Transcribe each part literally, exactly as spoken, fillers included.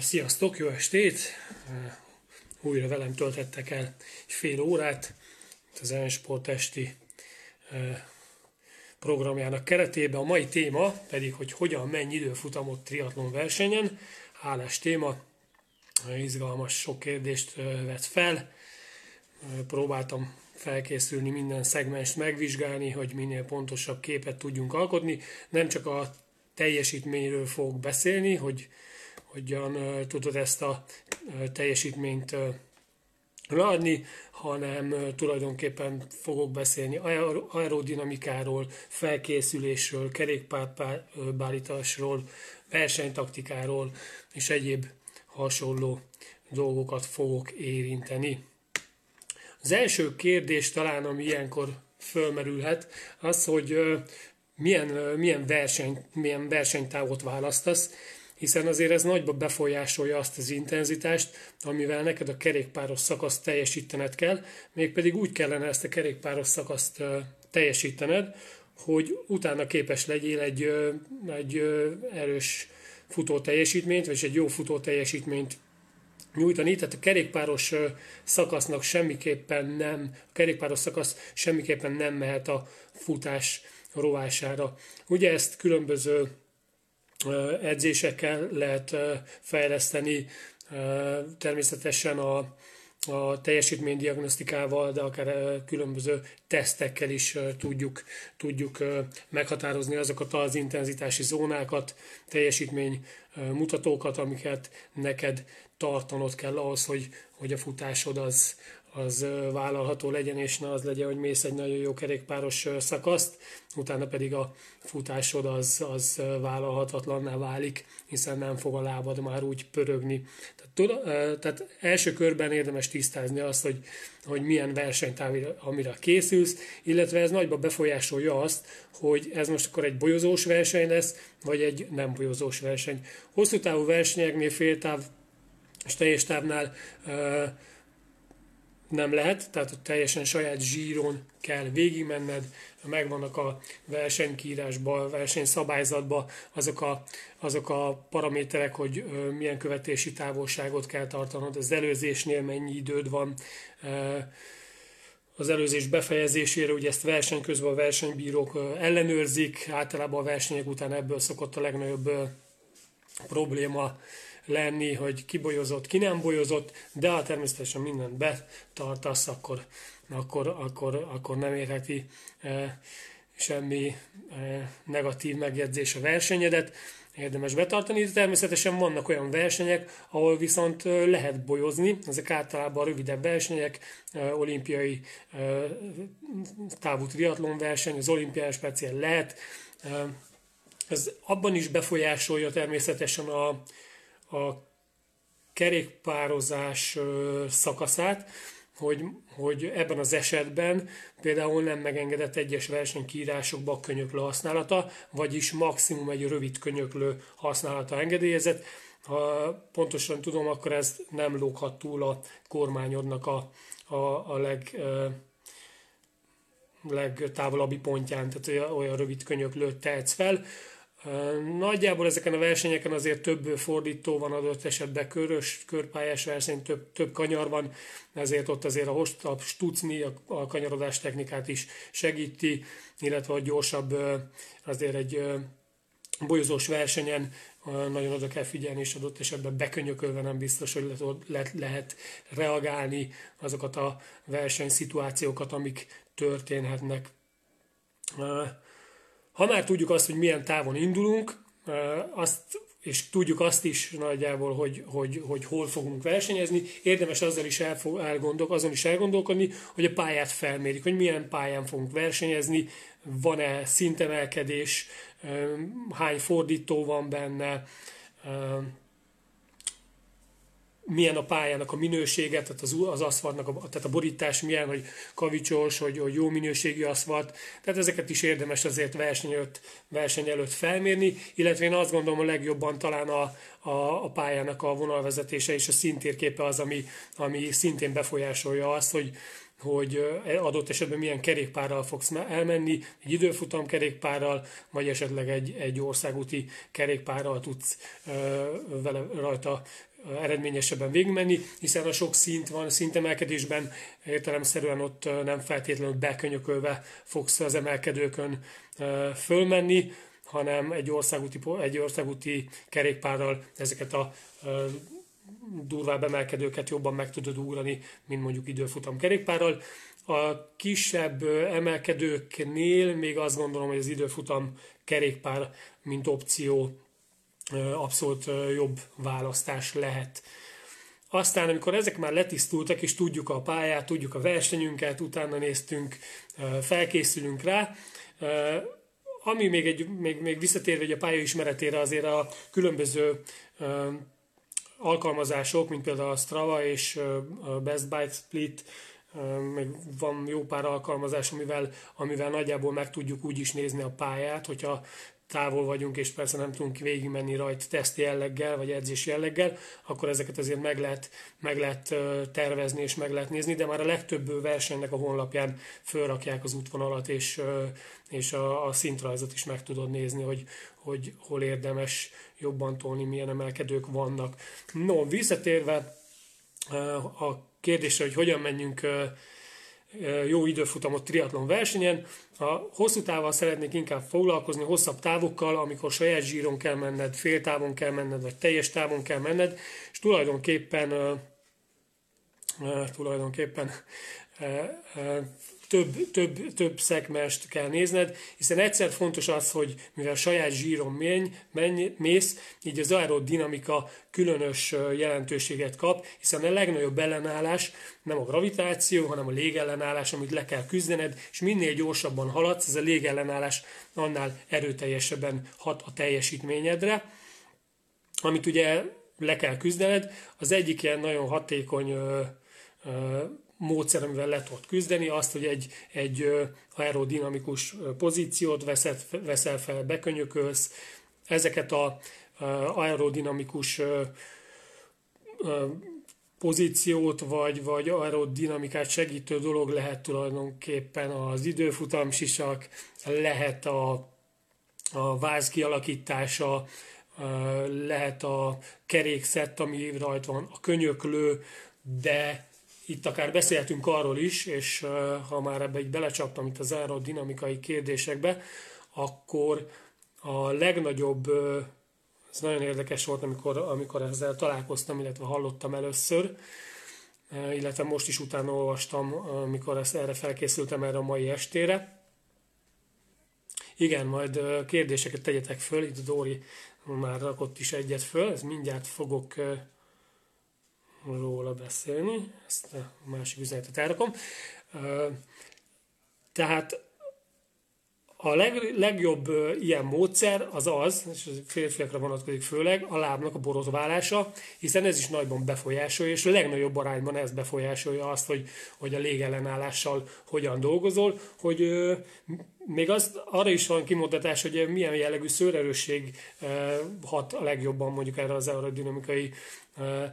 Sziasztok, jó estét! Újra velem töltettek el egy fél órát itt az M Sport esti programjának keretében. A mai téma pedig, hogy hogyan mennyi időfutamot triatlon versenyen. Hálás téma, izgalmas, sok kérdést vett fel. Próbáltam felkészülni, minden szegmest megvizsgálni, hogy minél pontosabb képet tudjunk alkotni. Nem csak a teljesítményről fogok beszélni, hogy hogyan uh, tudod ezt a uh, teljesítményt uh, leadni, hanem uh, tulajdonképpen fogok beszélni aer aerodinamikáról, felkészülésről, kerékpárbálításról, versenytaktikáról és egyéb hasonló dolgokat fogok érinteni. Az első kérdés talán, ami ilyenkor fölmerülhet, az, hogy uh, milyen, uh, milyen, verseny, milyen versenytávot választasz, hiszen azért ez nagyban befolyásolja azt az intenzitást, amivel neked a kerékpáros szakaszt teljesítened kell, mégpedig úgy kellene ezt a kerékpáros szakaszt teljesítened, hogy utána képes legyél egy, egy erős futó teljesítményt, vagy egy jó futó teljesítményt nyújtani. Tehát a kerékpáros szakasznak semmiképpen nem, a kerékpáros szakasz semmiképpen nem mehet a futás rovására. Ugye ezt különböző edzésekkel lehet fejleszteni, természetesen a, a teljesítménydiagnosztikával, de akár különböző tesztekkel is tudjuk, tudjuk meghatározni azokat az intenzitási zónákat, teljesítménymutatókat, amiket neked tartanod kell ahhoz, hogy, hogy a futásod az, az vállalható legyen, és ne az legyen, hogy mész egy nagyon jó kerékpáros szakaszt, utána pedig a futásod az, az vállalhatatlanná válik, hiszen nem fog a lábad már úgy pörögni. Tehát, tehát első körben érdemes tisztázni azt, hogy, hogy milyen versenytáv, amire készülsz, illetve ez nagyban befolyásolja azt, hogy ez most akkor egy bolyozós verseny lesz, vagy egy nem bolyozós verseny. Hosszú távú versenyeknél féltáv és teljes távnál nem lehet, tehát teljesen saját zsíron kell végigmenned, megvannak a versenykiírásban, a versenyszabályzatban azok a, azok a paraméterek, hogy milyen követési távolságot kell tartanod, az előzésnél mennyi időd van, az előzés befejezésére, ugye ezt verseny közben a versenybírók ellenőrzik, általában a versenyek után ebből szokott a legnagyobb probléma lenni, hogy ki bolyozott, ki nem bolyozott, de ha természetesen mindent betartasz, akkor, akkor, akkor, akkor nem érheti e, semmi e, negatív megjegyzés a versenyedet. Érdemes betartani, de természetesen vannak olyan versenyek, ahol viszont lehet bolyozni, ezek általában rövidebb versenyek, olimpiai e, távú triatlon verseny, az olimpiai speciál lehet. E, ez abban is befolyásolja természetesen a a kerékpározás szakaszát, hogy, hogy ebben az esetben például nem megengedett egyes versenykiírásokba a könyöklő használata, vagyis maximum egy rövid könyöklő használata engedélyezett. Ha pontosan tudom, akkor ez nem lóghat túl a kormányodnak a, a, a leg, legtávolabbi pontján, tehát olyan rövid könyöklőt tehetsz fel. Nagyjából ezeken a versenyeken azért több fordító van, adott esetben körös, körpályás verseny, több, több kanyar van, ezért ott azért a hosszabb stucni, a, a kanyarodás technikát is segíti, illetve a gyorsabb, azért egy bolyozós versenyen nagyon oda kell figyelni, és adott esetben bekönyökölve nem biztos, hogy lehet, lehet reagálni azokat a versenyszituációkat, amik történhetnek. Ha már tudjuk azt, hogy milyen távon indulunk, azt, és tudjuk azt is nagyjából, hogy, hogy, hogy hol fogunk versenyezni, érdemes azzal is elfog, elgondolk, azon is elgondolkodni, hogy a pályát felmérik, hogy milyen pályán fogunk versenyezni, van-e szintemelkedés, hány fordító van benne, milyen a pályának a minősége, tehát az, az aszfaltnak, a, tehát a borítás milyen, hogy kavicsos, hogy, hogy jó minőségű aszfalt. Tehát ezeket is érdemes azért verseny előtt, verseny előtt felmérni, illetve én azt gondolom, a legjobban talán a, a, a pályának a vonalvezetése és a szintérképe az, ami, ami szintén befolyásolja azt, hogy, hogy adott esetben milyen kerékpárral fogsz elmenni, egy időfutam kerékpárral, vagy esetleg egy, egy országúti kerékpárral tudsz vele rajta eredményesebben végigmenni, hiszen a sok szint van, szintemelkedésben értelemszerűen ott nem feltétlenül bekönyökölve fogsz az emelkedőkön fölmenni, hanem egy országúti, egy országúti kerékpárral ezeket a durvább emelkedőket jobban meg tudod ugrani, mint mondjuk időfutam kerékpárral. A kisebb emelkedőknél még azt gondolom, hogy az időfutam kerékpár, mint opció, abszolút jobb választás lehet. Aztán, amikor ezek már letisztultak, és tudjuk a pályát, tudjuk a versenyünket, utána néztünk, felkészülünk rá, ami még, egy, még, még visszatérve egy a pálya ismeretére, azért a különböző alkalmazások, mint például a Strava és a Best Bike Split, meg van jó pár alkalmazás, amivel, amivel nagyjából meg tudjuk úgy is nézni a pályát, hogyha távol vagyunk, és persze nem tudunk végigmenni rajt teszt jelleggel, vagy edzés jelleggel, akkor ezeket azért meg lehet, meg lehet tervezni, és meg lehet nézni, de már a legtöbb versenynek a honlapján fölrakják az útvonalat, és, és a, a szintrajzot is meg tudod nézni, hogy, hogy hol érdemes jobban tolni, milyen emelkedők vannak. No, visszatérve a kérdésre, hogy hogyan menjünk jó időfutamot triatlon versenyen. A hosszú távon szeretnék inkább foglalkozni, hosszabb távokkal, amikor saját zsíron kell menned, fél távon kell menned, vagy teljes távon kell menned, és tulajdonképpen tulajdonképpen több, több, több szegmest kell nézned, hiszen egyszer fontos az, hogy mivel saját zsíron menj, menj, mész, így az aerodinamika különös jelentőséget kap, hiszen a legnagyobb ellenállás nem a gravitáció, hanem a légellenállás, amit le kell küzdened, és minél gyorsabban haladsz, ez a légellenállás annál erőteljesebben hat a teljesítményedre, amit ugye le kell küzdened. Az egyik ilyen nagyon hatékony ö, ö, módszer, amivel le tudod küzdeni, azt, hogy egy, egy aerodinamikus pozíciót veszed, veszel fel, bekönyökölsz, ezeket az aerodinamikus pozíciót, vagy, vagy aerodinamikát segítő dolog lehet tulajdonképpen az időfutamsisak, lehet a, a váz kialakítása, lehet a kerékszett, ami rajta van, a könyöklő, de itt akár beszélhetünk arról is, és ha már ebbe így belecsaptam itt az aerodinamikai kérdésekbe, akkor a legnagyobb, ez nagyon érdekes volt, amikor, amikor ezzel találkoztam, illetve hallottam először, illetve most is utána olvastam, amikor ezt, erre felkészültem erre a mai estére. Igen, majd kérdéseket tegyetek föl, itt Dóri már rakott is egyet föl, ez mindjárt fogok róla beszélni, ezt a másik üzenetet elrakom. Tehát a leg, legjobb ilyen módszer az az, és a férfiakra vonatkozik főleg, a lábnak a borotválása, hiszen ez is nagyban befolyásolja, és a legnagyobb arányban ez befolyásolja azt, hogy, hogy a légellenállással hogyan dolgozol, hogy ö, még azt, arra is van kimutatás, hogy milyen jellegű szőrerősség ö, hat a legjobban mondjuk erre az aerodinamikai ö,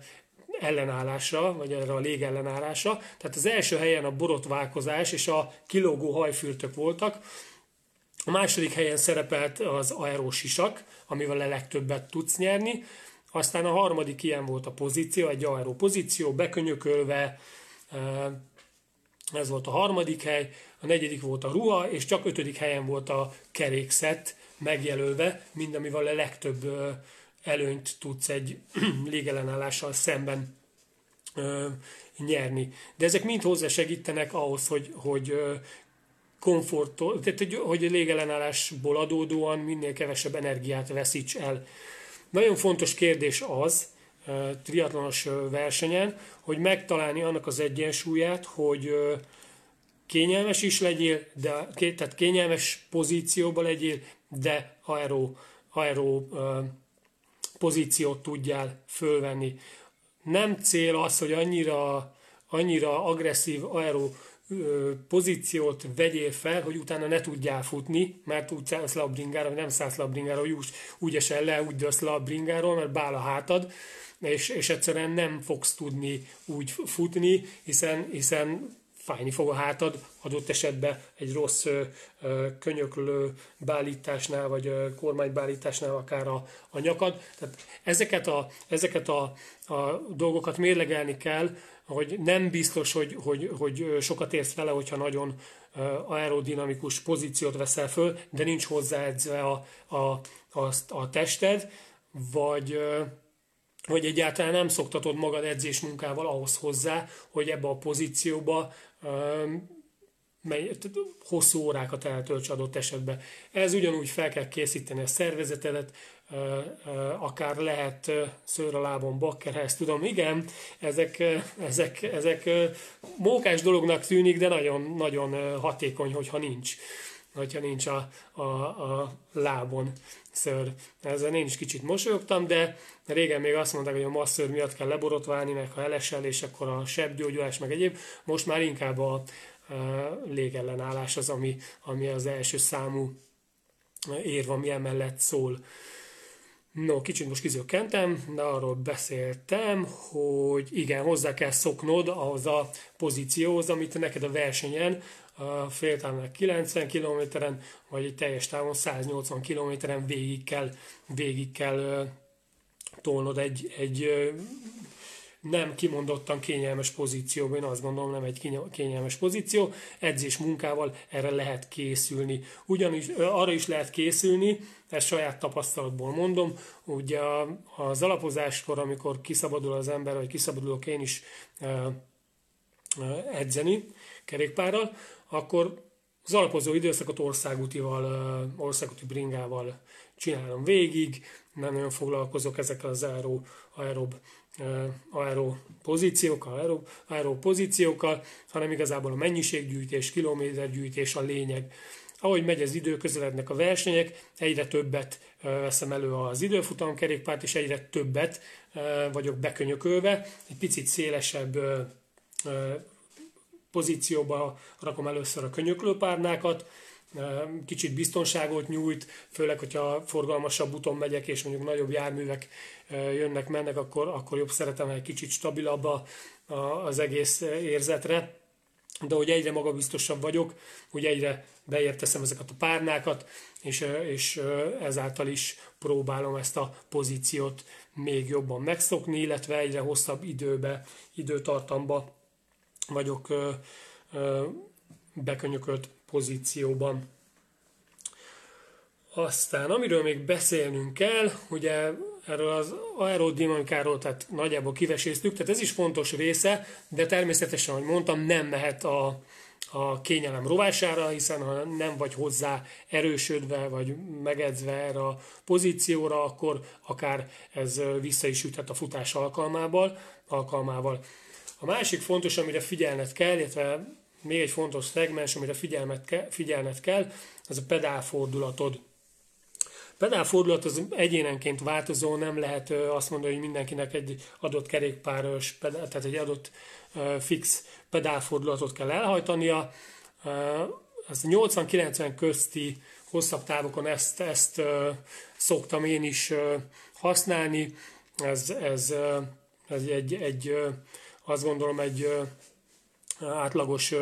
ellenállásra, vagy erre a légellenállásra. Tehát az első helyen a borotválkozás és a kilógó hajfürtök voltak. A második helyen szerepelt az aerosisak, amivel a legtöbbet tudsz nyerni. Aztán a harmadik ilyen volt a pozíció, egy aero pozíció, bekönyökölve. Ez volt a harmadik hely. A negyedik volt a ruha, és csak ötödik helyen volt a kerékszett megjelölve, mind amivel a legtöbb előnyt tudsz egy légellenállással szemben ö, nyerni. De ezek mind hozzá segítenek ahhoz, hogy, hogy ö, komfortol, tehát, hogy, hogy a légellenállásból adódóan minél kevesebb energiát veszíts el. Nagyon fontos kérdés az ö, triatlonos versenyen, hogy megtalálni annak az egyensúlyát, hogy ö, kényelmes is legyél, de, tehát kényelmes pozícióban legyél, de aero, aero ö, pozíciót tudjál fölvenni. Nem cél az, hogy annyira, annyira agresszív aero pozíciót vegyél fel, hogy utána ne tudjál futni, mert úgy szállsz le a bringára, vagy nem szállsz le a bringára, hogy úgy, úgy esel le, úgy dőlsz le a bringáról, mert bál a hátad, és, és egyszerűen nem fogsz tudni úgy futni, hiszen, hiszen fájni fog a hátad, adott esetben egy rossz ö, ö, könyöklő beállításnál, vagy ö, kormánybeállításnál akár a, a nyakad. Tehát ezeket a, ezeket a, a dolgokat mérlegelni kell, hogy nem biztos, hogy, hogy, hogy sokat érsz vele, hogyha nagyon aerodinamikus pozíciót veszel föl, de nincs hozzáedzve a, a, a, a tested, vagy... vagy egyáltalán nem szoktatod magad edzésmunkával ahhoz hozzá, hogy ebbe a pozícióba um, hosszú órákat eltölts adott esetben. Ez ugyanúgy fel kell készíteni a szervezetedet, uh, uh, akár lehet uh, szőr a lábon, bakkerhez, tudom, igen, ezek, uh, ezek, ezek uh, mókás dolognak tűnik, de nagyon, nagyon uh, hatékony, hogyha nincs. hogyha nincs a, a, a lábon szőr. Ezzel én is kicsit mosolyogtam, de régen még azt mondták, hogy a masszőr miatt kell leborotválni, meg ha elesel, és akkor a sebgyógyulás, meg egyéb. Most már inkább a, a légellenállás az, ami, ami az első számú érv, ami emellett szól. No, kicsit most kizökkentem, de arról beszéltem, hogy igen, hozzá kell szoknod ahhoz a pozícióhoz, amit neked a versenyen, a féltávon kilencven kilométeren, vagy egy teljes távon száznyolcvan kilométeren végig kell, végig kell tolnod egy, egy nem kimondottan kényelmes pozícióban, én azt gondolom, nem egy kényelmes pozíció, edzés munkával erre lehet készülni. Ugyanis arra is lehet készülni, ezt saját tapasztalatból mondom, ugye az alapozáskor, amikor kiszabadul az ember, vagy kiszabadulok én is edzeni kerékpárral, akkor az alapozó időszakot országútival, országúti bringával csinálom végig, nem nagyon foglalkozok ezekkel az aero, aerob, aero pozíciókkal, aero, aero pozíciókkal, hanem igazából a mennyiséggyűjtés, kilométergyűjtés a lényeg. Ahogy megy az idő, közelednek a versenyek, egyre többet veszem elő az időfutam kerékpárt, és egyre többet vagyok bekönyökölve, egy picit szélesebb pozícióba rakom először a könyöklőpárnákat, kicsit biztonságot nyújt, főleg, hogyha forgalmasabb úton megyek, és mondjuk nagyobb járművek jönnek, mennek, akkor, akkor jobb szeretem, egy kicsit stabilabb a, a, az egész érzetre. De hogy egyre magabiztosabb vagyok, hogy egyre bejebb teszem ezeket a párnákat, és, és ezáltal is próbálom ezt a pozíciót még jobban megszokni, illetve egyre hosszabb időbe, időtartamba vagyok ö, ö, bekönyökölt pozícióban. Aztán, amiről még beszélnünk kell, ugye erről az aerodinamikáról, tehát nagyjából kiveséztük, tehát ez is fontos része, de természetesen, ahogy mondtam, nem mehet a, a kényelem rovására, hiszen ha nem vagy hozzá erősödve, vagy megedzve erre a pozícióra, akkor akár ez vissza is üthet a futás alkalmával. alkalmával. A másik fontos, amire figyelned kell, illetve még egy fontos szegmens, amire ke, figyelned kell, az a pedálfordulatod. A pedálfordulat az egyénenként változó, nem lehet azt mondani, hogy mindenkinek egy adott kerékpáros, pedál, tehát egy adott fix pedálfordulatot kell elhajtania. Az nyolcvan-kilencven közti hosszabb távokon ezt, ezt szoktam én is használni. Ez, ez, ez egy... egy azt gondolom egy átlagos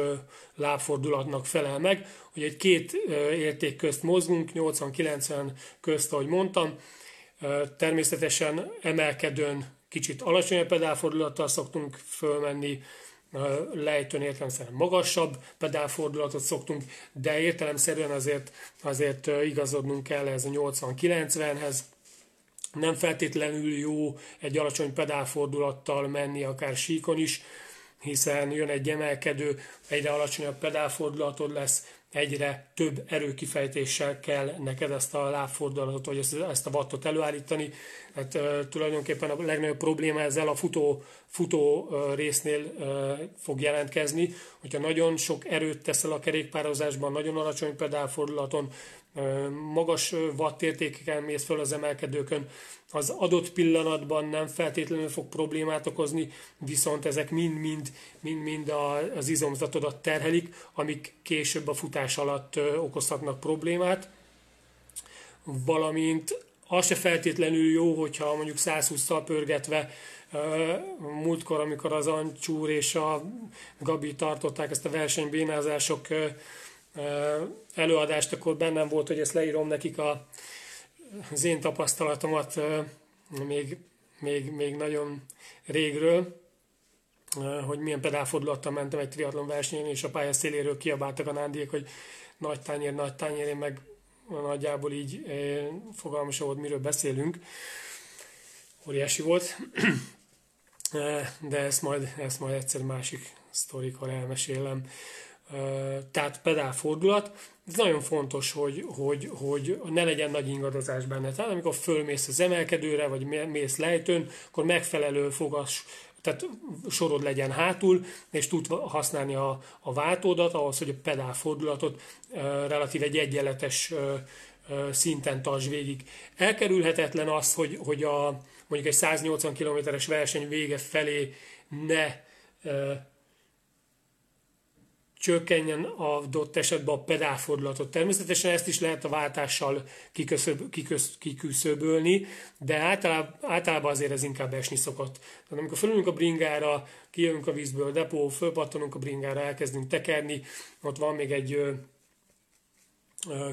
lábfordulatnak felel meg, hogy egy két érték közt mozgunk, nyolcvan-kilencven közt, ahogy mondtam. Természetesen emelkedőn kicsit alacsonyabb pedálfordulattal szoktunk fölmenni, lejtőn értelemszerűen magasabb pedálfordulatot szoktunk, de értelemszerűen azért, azért igazodnunk kell ez a nyolcvan-kilencvenhez. Nem feltétlenül jó egy alacsony pedálfordulattal menni, akár síkon is, hiszen jön egy emelkedő, egyre alacsonyabb pedálfordulatod lesz, egyre több erőkifejtéssel kell neked ezt a lábfordulatot, vagy ezt, ezt a wattot előállítani. Hát, e, tulajdonképpen a legnagyobb probléma ezzel a futó, futó e, résznél e, fog jelentkezni, hogyha nagyon sok erőt teszel a kerékpározásban, nagyon alacsony pedálfordulaton, magas wattértékeken mész föl az emelkedőkön, az adott pillanatban nem feltétlenül fog problémát okozni, viszont ezek mind-mind, mind-mind az izomzatodat terhelik, amik később a futás alatt okozhatnak problémát, valamint az se feltétlenül jó, hogyha mondjuk százhússzal pörgetve, múltkor, amikor az Ancsúr és a Gabi tartották ezt a versenybénázások előadást, akkor bennem volt, hogy ezt leírom nekik a, az én tapasztalatomat még, még, még nagyon régről, hogy milyen pedálfordulattal mentem egy triatlon versenyen, és a pályaszéléről kiabáltak a nándiek, hogy nagy tányér, nagy tányér, én meg nagyjából így fogalmas volt, miről beszélünk. Óriási volt, de ezt majd, ezt majd egyszer másik sztorikon elmesélem. Tehát pedálfordulat. Ez nagyon fontos, hogy, hogy, hogy ne legyen nagy ingadozás benne. Tehát amikor fölmész az emelkedőre, vagy mész lejtőn, akkor megfelelő fogas, tehát sorod legyen hátul, és tud használni a, a váltódat ahhoz, hogy a pedálfordulatot relatív egy egyenletes szinten tarts végig. Elkerülhetetlen az, hogy, hogy a, mondjuk egy száznyolcvan kilométeres verseny vége felé ne e, csökkenjen adott esetben a pedálfordulatot. Természetesen ezt is lehet a váltással kiköszöb, kikösz, kiküszöbölni, de általában, általában azért ez inkább esni szokott. Tehát amikor fölülünk a bringára, kijövünk a vízből a depó, fölpattanunk a bringára, elkezdünk tekerni, ott van még egy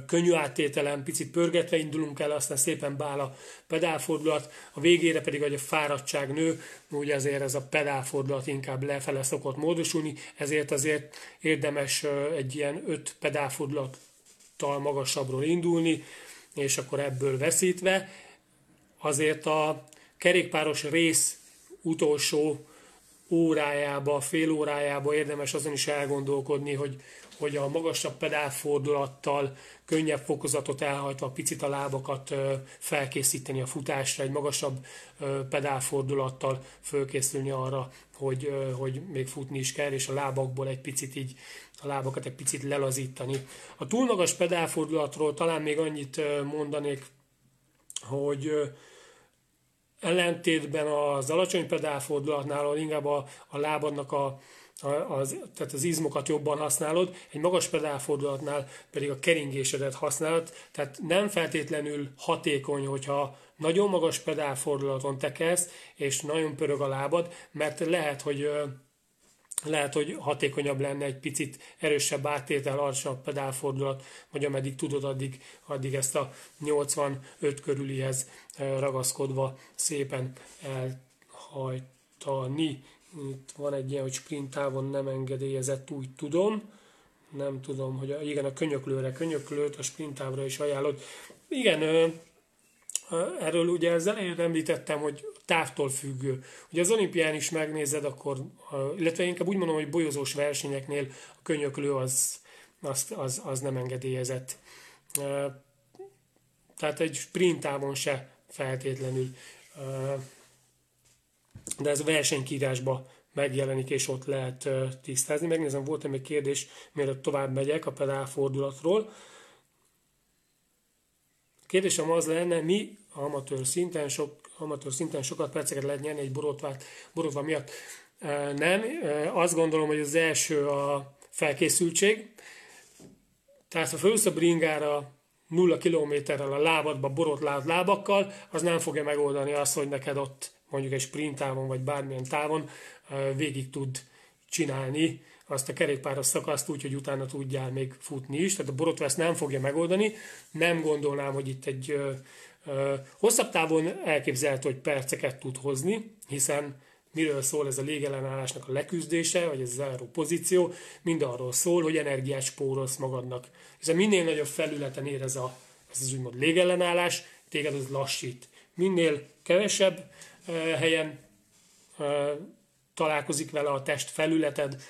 könnyű áttételen, picit pörgetve indulunk el, aztán szépen bál a pedálfordulat, a végére pedig, hogy a fáradtság nő, ugye azért ez a pedálfordulat inkább lefele szokott módosulni, ezért azért érdemes egy ilyen öt pedálfordulattal magasabbról indulni, és akkor ebből veszítve azért a kerékpáros rész utolsó órájába, fél órájába érdemes azon is elgondolkodni, hogy hogy a magasabb pedálfordulattal könnyebb fokozatot elhajtva picit a lábakat felkészíteni a futásra, egy magasabb pedálfordulattal fölkészülni arra, hogy, hogy még futni is kell, és a lábakból egy picit így, a lábakat egy picit lelazítani. A túl magas pedálfordulatról talán még annyit mondanék, hogy ellentétben az alacsony pedálfordulatnál inkább a, a lábadnak a Az, tehát az izmokat jobban használod, egy magas pedálfordulatnál pedig a keringésedet használod, tehát nem feltétlenül hatékony, hogyha nagyon magas pedálfordulaton tekersz, és nagyon pörög a lábad, mert lehet, hogy, lehet, hogy hatékonyabb lenne egy picit erősebb áttétel, alacsonyabb pedálfordulat, vagy ameddig tudod, addig, addig ezt a nyolcvanöt körülihez ragaszkodva szépen elhajtani. Itt van egy ilyen, hogy sprint távon nem engedélyezett, úgy tudom. Nem tudom, hogy a, igen, a könyöklőre könyöklőt, a sprint távra is ajánlott. Igen, ö, ö, erről ugye az elején említettem, hogy távtól függő. Ugye az olimpián is megnézed, akkor, ö, illetve inkább úgy mondom, hogy bolyozós versenyeknél a könyöklő az, az, az, az nem engedélyezett. Ö, tehát egy sprint távon se feltétlenül... Ö, de ez a versenykírásba megjelenik, és ott lehet tisztázni. Megnézem, volt-e még kérdés, mielőtt tovább megyek a pedálfordulatról. A kérdésem az lenne, mi amatőr szinten, sok, amatőr szinten sokat perceket lehet nyerni egy borotvát, borotva miatt. Nem, azt gondolom, hogy az első a felkészültség. Tehát ha fölülsz a bringára nulla kilométerrel a lábadba borotlált lábakkal, az nem fogja megoldani azt, hogy neked ott mondjuk egy sprint távon, vagy bármilyen távon végig tud csinálni azt a kerékpáros szakaszt úgy, hogy utána tudjál még futni is. Tehát a borotva ezt nem fogja megoldani. Nem gondolnám, hogy itt egy ö, ö, hosszabb távon elképzelhető, hogy perceket tud hozni, hiszen miről szól ez a légellenállásnak a leküzdése, vagy ez az záró pozíció, mind arról szól, hogy energiát spórolsz magadnak. Hiszen minél nagyobb felületen ér ez, a, ez az úgymond légellenállás, téged az lassít. Minél kevesebb helyen uh, találkozik vele a test felületed,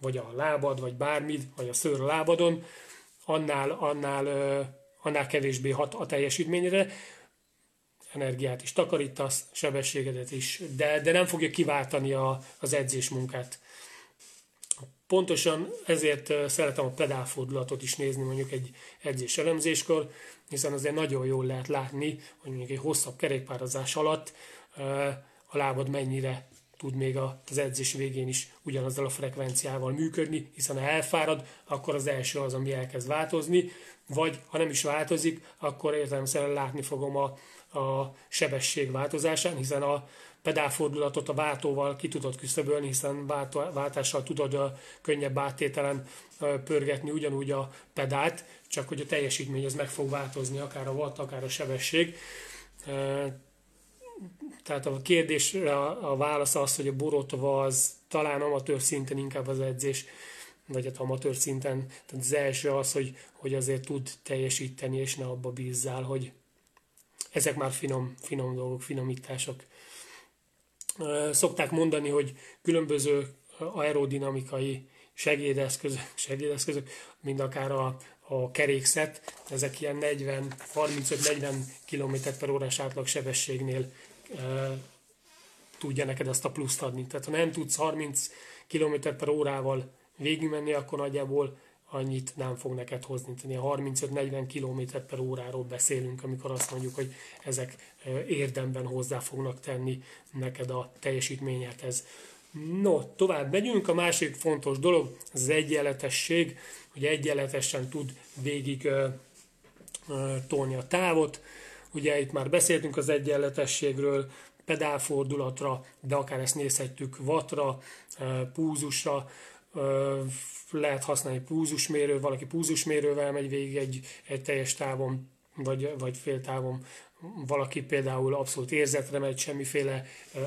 vagy a lábad, vagy bármid, vagy a szőr a lábadon, annál, annál, uh, annál kevésbé hat a teljesítményre, energiát is takarítasz, sebességedet is, de, de nem fogja kiváltani a, az edzés munkát. Pontosan ezért szeretem a pedálfordulatot is nézni mondjuk egy edzés elemzéskor, hiszen azért nagyon jól lehet látni, hogy mondjuk egy hosszabb kerékpározás alatt a lábad mennyire tud még az edzés végén is ugyanazzal a frekvenciával működni, hiszen ha elfárad, akkor az első az, ami elkezd változni, vagy ha nem is változik, akkor értelemszerűen látni fogom a, a sebesség változásán, hiszen a pedálfordulatot a váltóval ki tudod küszöbölni, hiszen váltással tudod a könnyebb áttételen pörgetni ugyanúgy a pedált, csak hogy a teljesítmény az meg fog változni, akár a watt, akár a sebesség. Tehát a kérdésre a válasz az, hogy a borotva az talán amatőr szinten inkább az edzés, vagy hát amatőr szinten. Tehát az első az, hogy, hogy azért tud teljesíteni, és ne abba bízzál, hogy ezek már finom, finom dolgok, finomítások. Szokták mondani, hogy különböző aerodinamikai segédeszközök, segédeszközök mint akár a, a kerékszet, ezek ilyen harmincöt-negyven kilométer per órás átlagsebességnél e, tudja neked azt a pluszt adni. Tehát ha nem tudsz harminc kilométer per órával végigmenni, akkor nagyjából annyit nem fog neked hozni. Tehát harmincöt-negyven kilométer per óráról beszélünk, amikor azt mondjuk, hogy ezek érdemben hozzá fognak tenni neked a teljesítményedhez. No, tovább megyünk. A másik fontos dolog az egyenletesség, hogy egyenletesen tud végig ö, ö, tolni a távot. Ugye itt már beszéltünk az egyenletességről, pedálfordulatra, de akár ezt nézhetjük wattra, ö, púzusra, ö, lehet használni púzusmérő, valaki púzusmérővel megy végig egy, egy teljes távon, vagy, vagy fél távon. Valaki például abszolút érzetre megy, semmiféle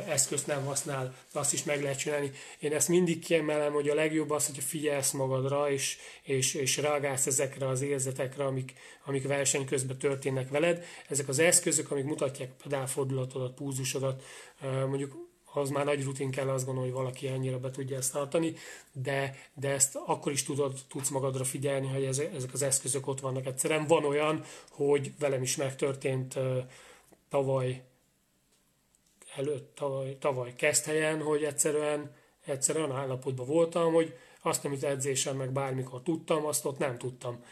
eszközt nem használ, azt is meg lehet csinálni. Én ezt mindig kiemelem, hogy a legjobb az, hogyha figyelsz magadra, és, és, és reagálsz ezekre az érzetekre, amik, amik verseny közben történnek veled. Ezek az eszközök, amik mutatják a pedálfordulatodat, púzusodat, mondjuk az már nagy rutin kell, azt gondolom, hogy valaki annyira be tudja ezt tartani, de, de ezt akkor is tudod, tudsz magadra figyelni, hogy ezek az eszközök ott vannak. Egyszerűen van olyan, hogy velem is megtörtént tavaly előtt, tavaly, tavaly Keszthelyen, hogy egyszerűen, egyszerűen állapotban voltam, hogy azt, amit edzésen meg bármikor tudtam, azt ott nem tudtam.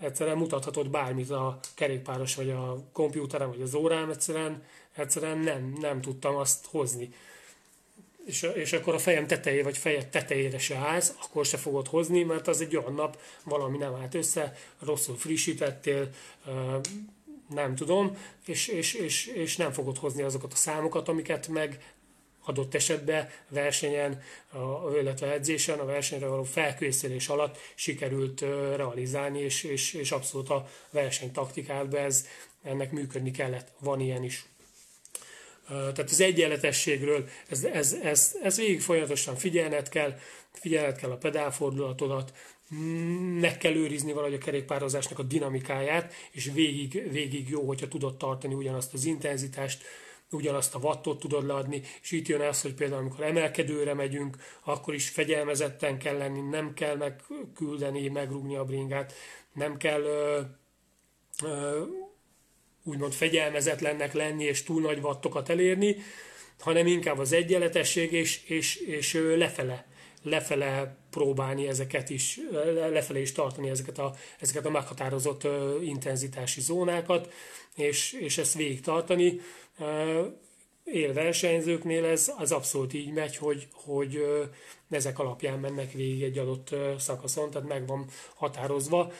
Egyszerűen mutathatod bármit a kerékpáros, vagy a kompjúterem, vagy az órám, egyszerűen, egyszerűen nem, nem tudtam azt hozni. És, és akkor a fejem tetejére, vagy fejed tetejére se állsz, akkor se fogod hozni, mert az egy olyan nap, valami nem állt össze, rosszul frissítettél, nem tudom, és, és, és, és nem fogod hozni azokat a számokat, amiket meg adott esetben versenyen, illetve edzésen, a versenyre való felkészülés alatt sikerült realizálni, és, és, és abszolút a versenytaktikádban ez, ennek működni kellett, van ilyen is. Tehát az egyenletességről, ez, ez, ez, ez végig folyamatosan figyelned kell, figyelned kell a pedálfordulatodat, meg kell őrizni valahogy a kerékpározásnak a dinamikáját, és végig, végig jó, hogyha tudod tartani ugyanazt az intenzitást, ugyanazt a wattot tudod leadni, és itt jön az, hogy például amikor emelkedőre megyünk, akkor is fegyelmezetten kell lenni, nem kell megküldeni, megrúgni a bringát, nem kell ö, ö, úgymond fegyelmezetlennek lenni és túl nagy wattokat elérni, hanem inkább az egyenletesség és, és, és lefele, lefele próbálni ezeket is, lefele is tartani ezeket a, ezeket a meghatározott ö, intenzitási zónákat, és, és ezt végig tartani. Élversenyzőknél ez az abszolút így megy, hogy, hogy ezek alapján mennek végig egy adott szakaszon, tehát meg van határozva.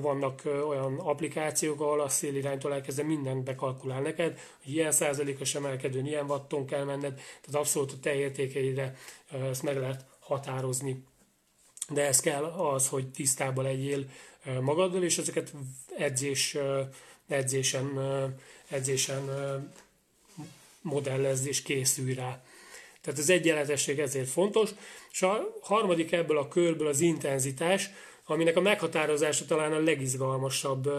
Vannak olyan applikációk, ahol a széliránytól elkezdve mindent bekalkulál neked, hogy ilyen százalékos emelkedőn, ilyen watton kell menned, tehát abszolút a te értékeidre ezt meg lehet határozni. De ez kell az, hogy tisztában legyél magaddal, és ezeket edzés, edzésen, edzésen modellezd és készülj rá. Tehát az egyenletesség ezért fontos. És a harmadik ebből a körből az intenzitás, aminek a meghatározása talán a legizgalmasabb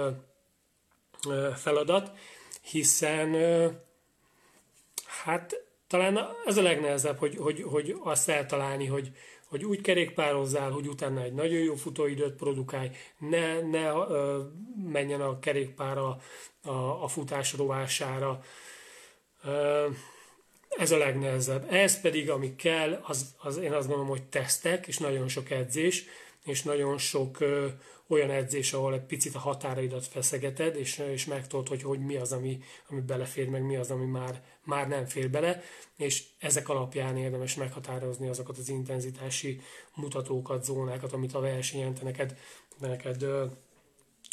feladat, hiszen hát talán ez a legnehezebb, hogy, hogy, hogy azt eltalálni, hogy, hogy úgy kerékpározzál, hogy utána egy nagyon jó futóidőt produkálj, ne, ne ö, menjen a kerékpár a, a, a futás rovására. Ez a legnehezebb. Ez pedig, ami kell, az, az én azt gondolom, hogy tesztek, és nagyon sok edzés, és nagyon sok ö, olyan edzés, ahol egy picit a határaidat feszegeted, és, és megtudod, hogy, hogy mi az, ami, ami belefér, meg mi az, ami már, már nem fér bele, és ezek alapján érdemes meghatározni azokat az intenzitási mutatókat, zónákat, amit a versenyen te neked, te neked ö,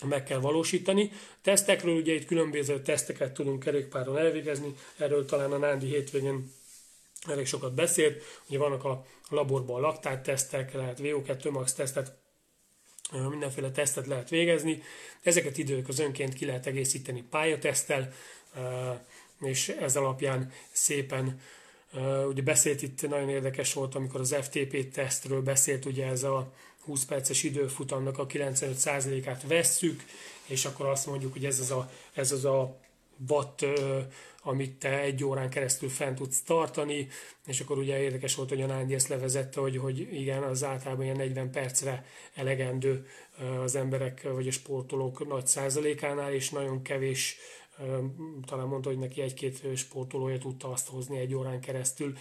meg kell valósítani. Tesztekről ugye itt különböző teszteket tudunk kerékpáron elvégezni, erről talán a Nándi hétvégén elég sokat beszélt, ugye vannak a laborban laktáttesztek, lehet vé o kettő max tesztet, mindenféle tesztet lehet végezni, ezeket időközönként ki lehet egészíteni pályateszttel, és ez alapján szépen, ugye beszélt itt, nagyon érdekes volt, amikor az ef té pé tesztről beszélt, ugye ez a húsz perces időfutamnak a kilencvenöt százalékát vesszük, és akkor azt mondjuk, hogy ez az a, ez az a watt, amit te egy órán keresztül fent tudsz tartani, és akkor ugye érdekes volt, hogy a Nándi ezt levezette, hogy, hogy igen, az általában ilyen negyven percre elegendő az emberek vagy a sportolók nagy százalékánál, és nagyon kevés, talán mondta, hogy neki egy-két sportolója tudta azt hozni egy órán keresztül.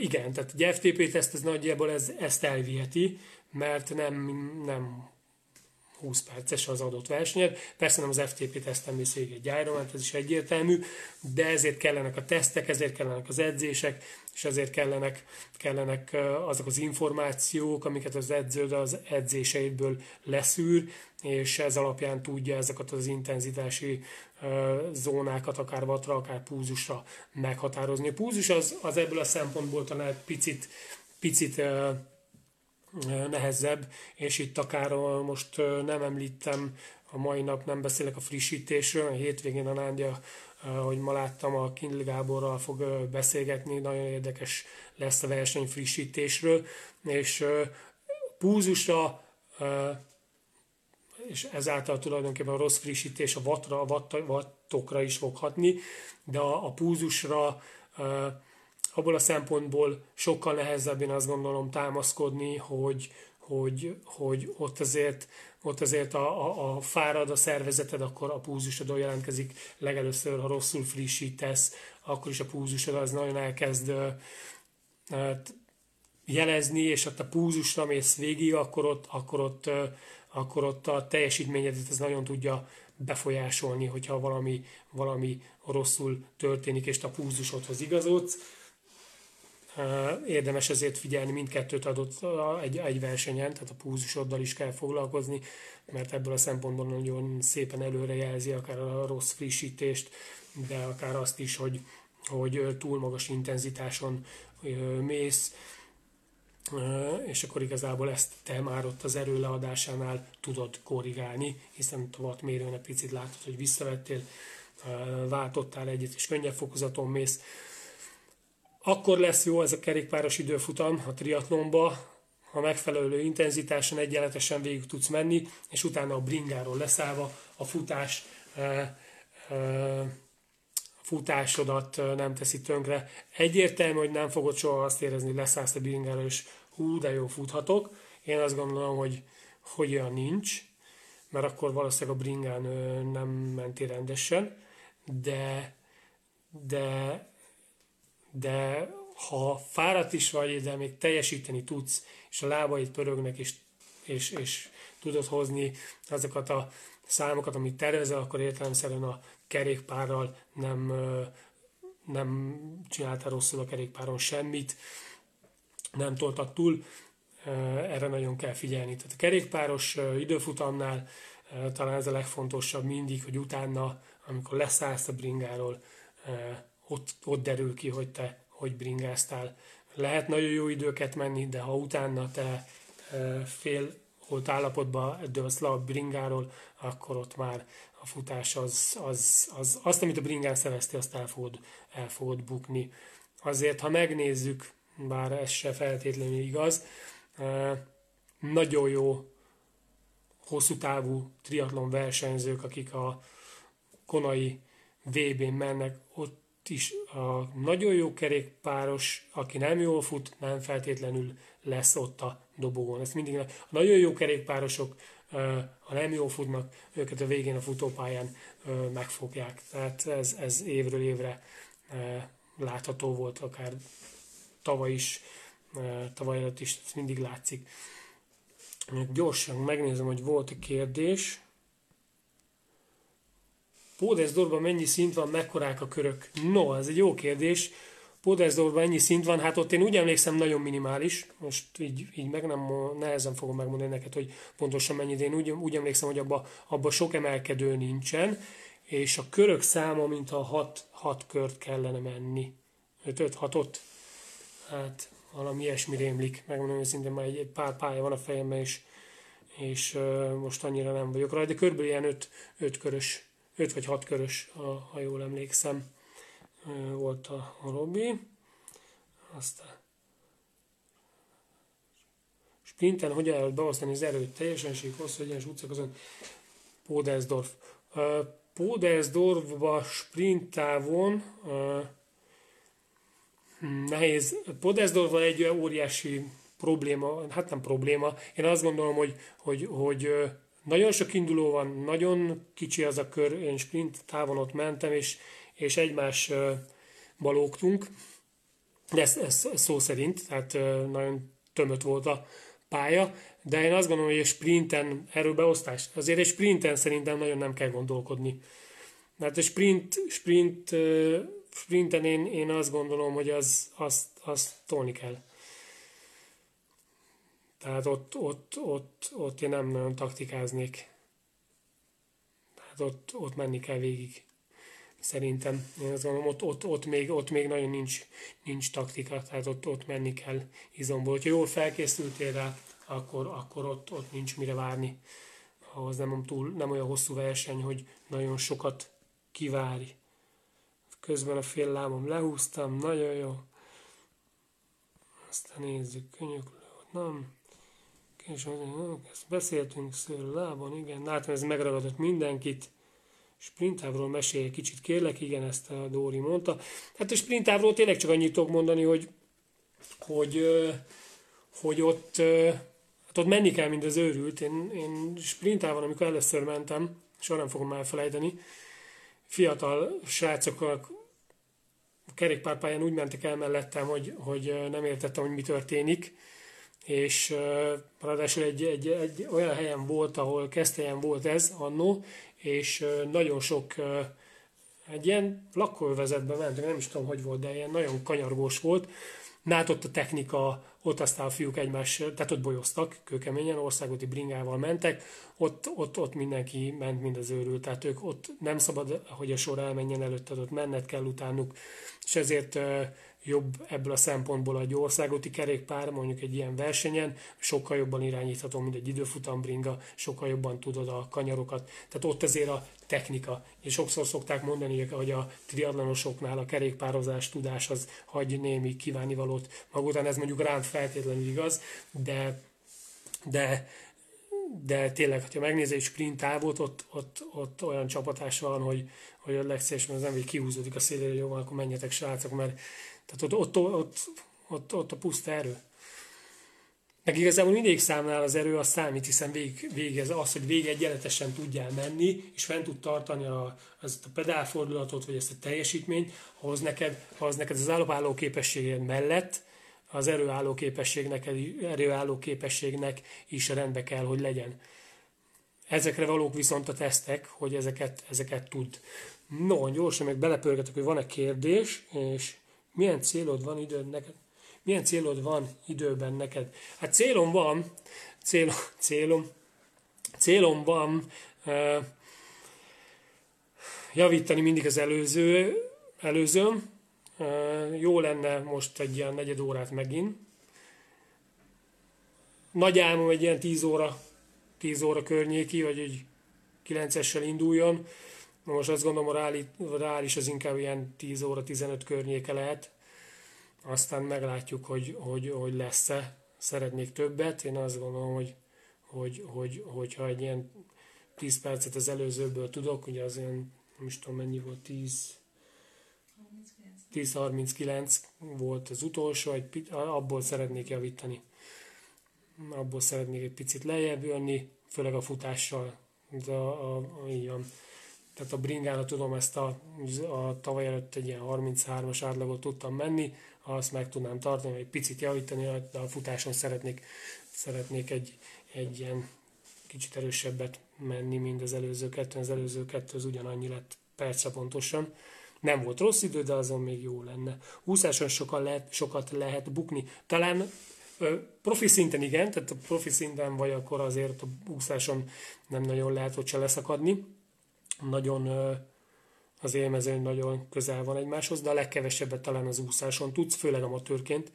Igen, tehát egy ef té pé teszt ez nagyjából ez, ezt elviheti, mert nem, nem húsz perces az adott versenyed. Persze nem az ef té pé teszten mész végig egy Ironman, ez is egyértelmű, de ezért kellenek a tesztek, ezért kellenek az edzések, és ezért kellenek, kellenek azok az információk, amiket az edződ az edzéseidből leszűr, és ez alapján tudja ezeket az intenzitási zónákat, akár wattra, akár pulzusra meghatározni. A pulzus az, az ebből a szempontból talán egy picit, picit nehezebb, és itt akár most nem említem, a mai nap nem beszélek a frissítésről, a hétvégén a Nándi, ahogy ma láttam, a Kindl Gáborral fog beszélgetni, nagyon érdekes lesz a verseny frissítésről, és pulzusra, és ezáltal tulajdonképpen a rossz frissítés a wattra, a wattokra is fog hatni, de a pulzusra abból a szempontból sokkal nehezebb, én azt gondolom, támaszkodni, hogy, hogy, hogy ott azért, ott azért a, a, a fárad a szervezeted, akkor a pulzusodon jelentkezik legelőször, ha rosszul frissítesz, akkor is a pulzusod az nagyon elkezd hát, jelezni, és ott a pulzusra mész végig, akkor ott, akkor ott, akkor ott a teljesítményedet ez nagyon tudja befolyásolni, hogyha valami, valami rosszul történik, és te a pulzusodhoz igazodsz. Érdemes ezért figyelni mindkettőt adott egy, egy versenyen, tehát a pulzusoddal is kell foglalkozni, mert ebből a szempontból nagyon szépen előrejelzi akár a rossz frissítést, de akár azt is, hogy, hogy túl magas intenzitáson mész, és akkor igazából ezt te már ott az erő leadásánál tudod korrigálni, hiszen a wattmérőn egy picit látod, hogy visszavettél, váltottál egyet, és könnyebb fokozaton mész. Akkor lesz jó ez a kerékpáros időfutam a triatlonba, ha megfelelő intenzitáson egyenletesen végig tudsz menni, és utána a bringáról leszállva a futás e, e, futásodat nem teszi tönkre. Egyértelmű, hogy nem fogod soha azt érezni, hogy leszállsz a bringáról, és hú, de jó futhatok. Én azt gondolom, hogy, hogy olyan nincs, mert akkor valószínűleg a bringán nem menti rendesen, de de de ha fáradt is vagy, de még teljesíteni tudsz, és a lábaid pörögnek, és, és, és tudod hozni azokat a számokat, amit tervezel, akkor értelemszerűen a kerékpárral nem, nem csináltál rosszul a kerékpáron semmit, nem toltad túl, erre nagyon kell figyelni. Tehát a kerékpáros időfutamnál talán ez a legfontosabb mindig, hogy utána, amikor leszállsz a bringáról, Ott, ott derül ki, hogy te hogy bringáztál. Lehet nagyon jó időket menni, de ha utána te e, fél holt állapotba dőlsz le a bringáról, akkor ott már a futás az, az, az azt, amit a bringán szereztél, azt el fogod, el fogod bukni. Azért, ha megnézzük, bár ez se feltétlenül igaz, e, nagyon jó hosszú távú triatlon versenyzők, akik a konai vé bén mennek, ott is a nagyon jó kerékpáros, aki nem jól fut, nem feltétlenül lesz ott a dobogón. Ezt mindig, a nagyon jó kerékpárosok, ha nem jól futnak, őket a végén a futópályán megfogják. Tehát ez, ez évről évre látható volt, akár tavaly is, tavaly előtt is, ez mindig látszik. Még gyorsan megnézem, hogy volt-e kérdés. Podersdorfban mennyi szint van, mekkorák a körök? No, ez egy jó kérdés. Podersdorfban ennyi szint van, hát ott én úgy emlékszem, nagyon minimális. Most így, így meg nem, nehezen fogom megmondani neked, hogy pontosan mennyi, de én úgy, úgy emlékszem, hogy abban abba sok emelkedő nincsen, és a körök száma, mintha hat kört kellene menni. öt öt hatot. Hát valami ilyesmi rémlik. Megmondom, hogy szintén már egy, egy pár pálya van a fejemben, és, és uh, most annyira nem vagyok rajta, de körülbelül ilyen öt körös, öt vagy hat körös, ha, ha jól emlékszem. Volt a hobbi. Aztán sprinten hogy el beosztani az erőt, teljesség, hosszú, egyenes utcaközön. Podersdorf. Podersdorfba sprinttávon nehéz. Podersdorfban egy olyan óriási probléma, hát nem probléma, én azt gondolom, hogy, hogy, hogy nagyon sok induló van, nagyon kicsi az a kör, én sprint távon ott mentem, és és egymásba lógtunk, de ez, ez szó szerint, tehát nagyon tömött volt a pálya, de én azt gondolom, hogy a sprinten, erről beosztás, azért egy sprinten szerintem nagyon nem kell gondolkodni. Hát a sprint, sprint, sprinten én, én azt gondolom, hogy az, azt, azt tolni kell. Tehát ott, ott, ott, ott én nem nagyon taktikáznék. Tehát ott, ott menni kell végig. Szerintem, én azt gondolom, ott, ott, ott, még, ott még nagyon nincs, nincs taktika, tehát ott, ott menni kell izomból. Ha jól felkészültél rá, akkor, akkor ott, ott nincs mire várni. Ahhoz nem, túl, nem olyan hosszú verseny, hogy nagyon sokat kivárj. Közben a fél lábam lehúztam, nagyon jó. Aztán nézzük, könyöklő, nem. Később, ezt beszéltünk, szőr lábon, igen. Látom, ez megragadott mindenkit. Sprintávról mesélj egy kicsit, kérlek, igen, ezt a Dóri mondta. Hát a sprintávról tényleg csak annyit tudok mondani, hogy, hogy, hogy ott, hát ott menni kell, mint az őrült. Én, én sprintávon, amikor először mentem, soha nem fogom elfelejteni, fiatal srácokkal a kerékpárpályán úgy mentek el mellettem, hogy, hogy nem értettem, hogy mi történik. És ráadásul egy, egy, egy olyan helyen volt, ahol Kesztelyen volt ez annó, és nagyon sok, egy ilyen lakóövezetben mentünk, nem is tudom, hogy volt, de ilyen nagyon kanyargós volt. Na hát ott a technika, ott aztán a fiúk egymás, tehát ott bolyoztak kőkeményen, országúti bringával mentek, ott, ott, ott mindenki ment, mind az őrült, tehát ők ott nem szabad, hogy a sor elmenjen előtted, ott menned kell utánuk, és ezért jobb ebből a szempontból egy országúti kerékpár, mondjuk egy ilyen versenyen, sokkal jobban irányítható, mint egy időfutambringa, sokkal jobban tudod a kanyarokat. Tehát ott azért a technika. És sokszor szokták mondani, hogy a triatlanosoknál a kerékpározás tudás az hagy némi kívánivalót maga után. Ez mondjuk rám feltétlenül igaz, de, de, de tényleg, ha megnézed egy sprint távot, ott, ott, ott olyan csapatás van, hogy, hogy a legszélesben az ember kihúzódik a szélére, jó, akkor menjetek srácok, mert tehát ott, ott, ott, ott, ott a puszta erő. Meg igazából idégszámnál az erő az számít, hiszen vég, vég az, hogy vég egyenletesen tudjál menni, és fent tud tartani a, ezt a pedálfordulatot, vagy ezt a teljesítményt, ahhoz neked, ahhoz neked az állapálló képességed mellett az erőálló képességnek, erőálló képességnek is rendbe kell, hogy legyen. Ezekre valók viszont a tesztek, hogy ezeket, ezeket tud. No, gyorsan meg belepörgetek, hogy van-e kérdés, és... Milyen célod van időd neked? Milyen célod van időben neked? Hát célom van, cél, célom, célom van uh, javítani mindig az előző, előzőm. Uh, jó lenne most egy ilyen negyed órát megint. Nagy álmom egy ilyen tíz óra, tíz óra környéki, vagy egy kilencessel induljon. Most azt gondolom, a reális az inkább ilyen tíz óra tizenöt környéke lehet. Aztán meglátjuk, hogy, hogy, hogy lesz-e. Szeretnék többet. Én azt gondolom, hogy, hogy, hogy, hogy ha egy ilyen tíz percet az előzőből tudok, ugye az ilyen, nem is tudom mennyi volt, tíz harminckilenc volt az utolsó, egy, abból szeretnék javítani. Abból szeretnék egy picit lejjebb jönni, főleg a futással. De a, a, így van. Tehát a bringára tudom, ezt a, a tavaly előtt egy ilyen harminchármas átlagot tudtam menni, ha azt meg tudnám tartani, egy picit javítani, de a futáson szeretnék, szeretnék egy, egy ilyen kicsit erősebbet menni, mint az előző kettő. Az előző kettő az ugyanannyi lett percre pontosan. Nem volt rossz idő, de azon még jó lenne. Úszáson sokan lehet, sokat lehet bukni. Talán ö, profi szinten igen, tehát a profi szinten vagy akkor azért a úszáson nem nagyon lehet, hogy se leszakadni. Nagyon... Ö, az élmezőn nagyon közel van egymáshoz, de a legkevesebbet talán az úszáson tudsz, főleg amatőrként,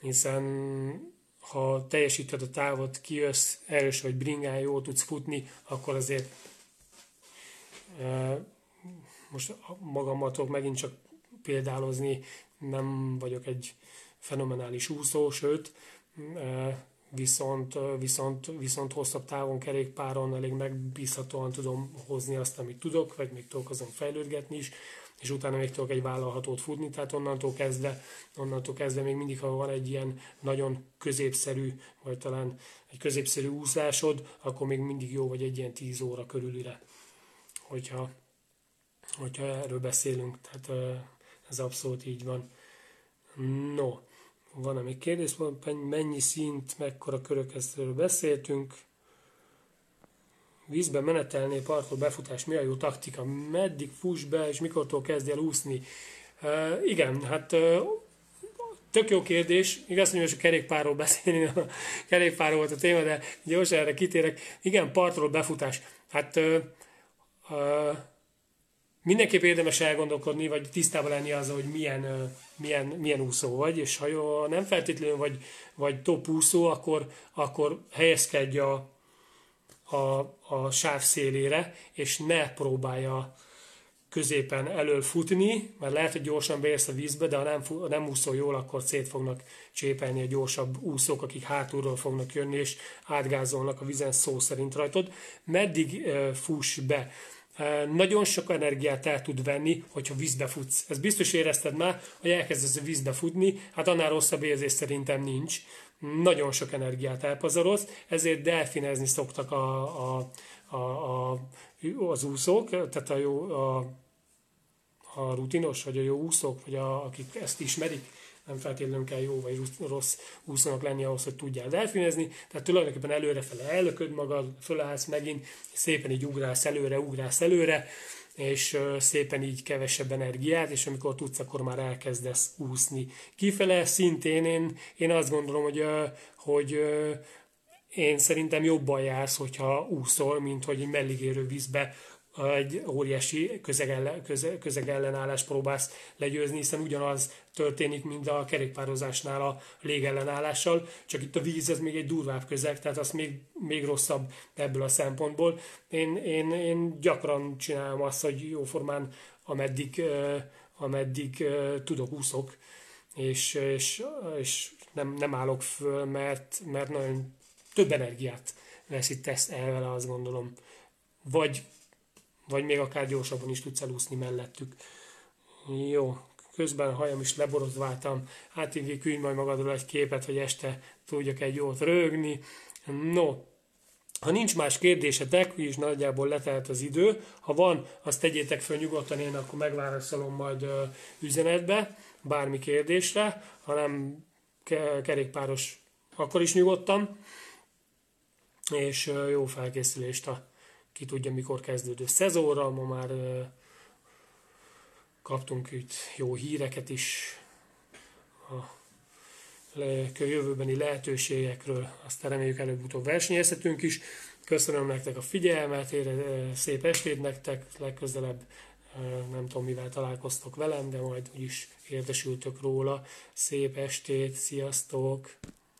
hiszen ha teljesíted a távot, kijössz, erős vagy bringán, jól tudsz futni, akkor azért e, most magammal tudok megint csak példálozni, nem vagyok egy fenomenális úszó, sőt, e, Viszont, viszont, viszont hosszabb távon kerékpáron elég megbízhatóan tudom hozni azt, amit tudok, vagy még tudok azon fejlődgetni is, és utána még tudok egy vállalhatót futni, tehát onnantól kezdve, onnantól kezdve még mindig, ha van egy ilyen nagyon középszerű, vagy talán egy középszerű úszásod, akkor még mindig jó vagy egy ilyen tíz óra körülire, hogyha, hogyha erről beszélünk, tehát ez abszolút így van. No. Van-e még kérdés, mennyi szint, mekkora körök, ezről beszéltünk. Vízbe menetelni, parkour befutás, mi a jó taktika? Meddig fuss be, és mikortól kezdj el úszni? Uh, igen, hát uh, tök jó kérdés. Igaz, hogy most a kerékpárról beszélni, a kerékpárról volt a téma, de gyorsan erre kitérek. Igen, parkour befutás. Hát... Uh, uh, Mindenképp érdemes elgondolkodni, vagy tisztában lenni azzal, hogy milyen, milyen, milyen úszó vagy, és ha jó, nem feltétlenül vagy, vagy top úszó, akkor, akkor helyezkedj a, a, a sáv szélére, és ne próbálja középen elől futni, mert lehet, hogy gyorsan beérsz a vízbe, de ha nem, nem úszol jól, akkor szét fognak csépelni a gyorsabb úszók, akik hátulról fognak jönni, és átgázolnak a vízen szó szerint rajtod. Meddig fuss be? Nagyon sok energiát el tud venni, hogyha vízbe futsz. Ezt biztos érezted már, hogy elkezdesz vízbe futni, hát annál rosszabb érzés szerintem nincs. Nagyon sok energiát elpazarolsz, ezért delfinezni szoktak a, a, a, a, az úszók, tehát a, jó, a, a rutinos, vagy a jó úszók, vagy a, akik ezt ismerik. Nem feltétlenül kell jó vagy rossz úszónak lenni ahhoz, hogy tudjál delfinezni. Tehát tulajdonképpen előrefele ellököd magad, fölállsz megint, szépen így ugrálsz előre, ugrálsz előre, és szépen így kevesebb energiát, és amikor tudsz, akkor már elkezdesz úszni. Kifele szintén én, én azt gondolom, hogy, hogy én szerintem jobban jársz, hogyha úszol, mint hogy melligérő vízbe egy óriási közegellen, köze, közegellenállás próbálsz legyőzni, hiszen ugyanaz történik, mint a kerékpározásnál a légellenállással, csak itt a víz az még egy durvább közeg, tehát az még, még rosszabb ebből a szempontból. Én, én, én gyakran csinálom azt, hogy jóformán ameddig, ameddig tudok úszok, és, és, és nem, nem állok föl, mert, mert nagyon több energiát veszítesz el vele, azt gondolom. Vagy vagy még akár gyorsabban is tudsz elúszni mellettük. Jó, közben a hajam is leborotváltam. Hát így küldj majd magadról egy képet, hogy este tudjak egy jót rögni. No, ha nincs más kérdésetek, úgyis nagyjából letelt az idő. Ha van, azt tegyétek föl nyugodtan, én akkor megválaszolom majd üzenetbe, bármi kérdésre, ha nem kerékpáros, akkor is nyugodtan. És jó felkészülést a ki tudja, mikor kezdődő szezonra, ma már ö, kaptunk itt jó híreket is a jövőbeni lehetőségekről, aztán reméljük előbb-utóbb versenyezhetünk is. Köszönöm nektek a figyelmet, ére, szép estét nektek, legközelebb ö, nem tudom mivel találkoztok velem, de majd úgyis értesültök róla. Szép estét, sziasztok!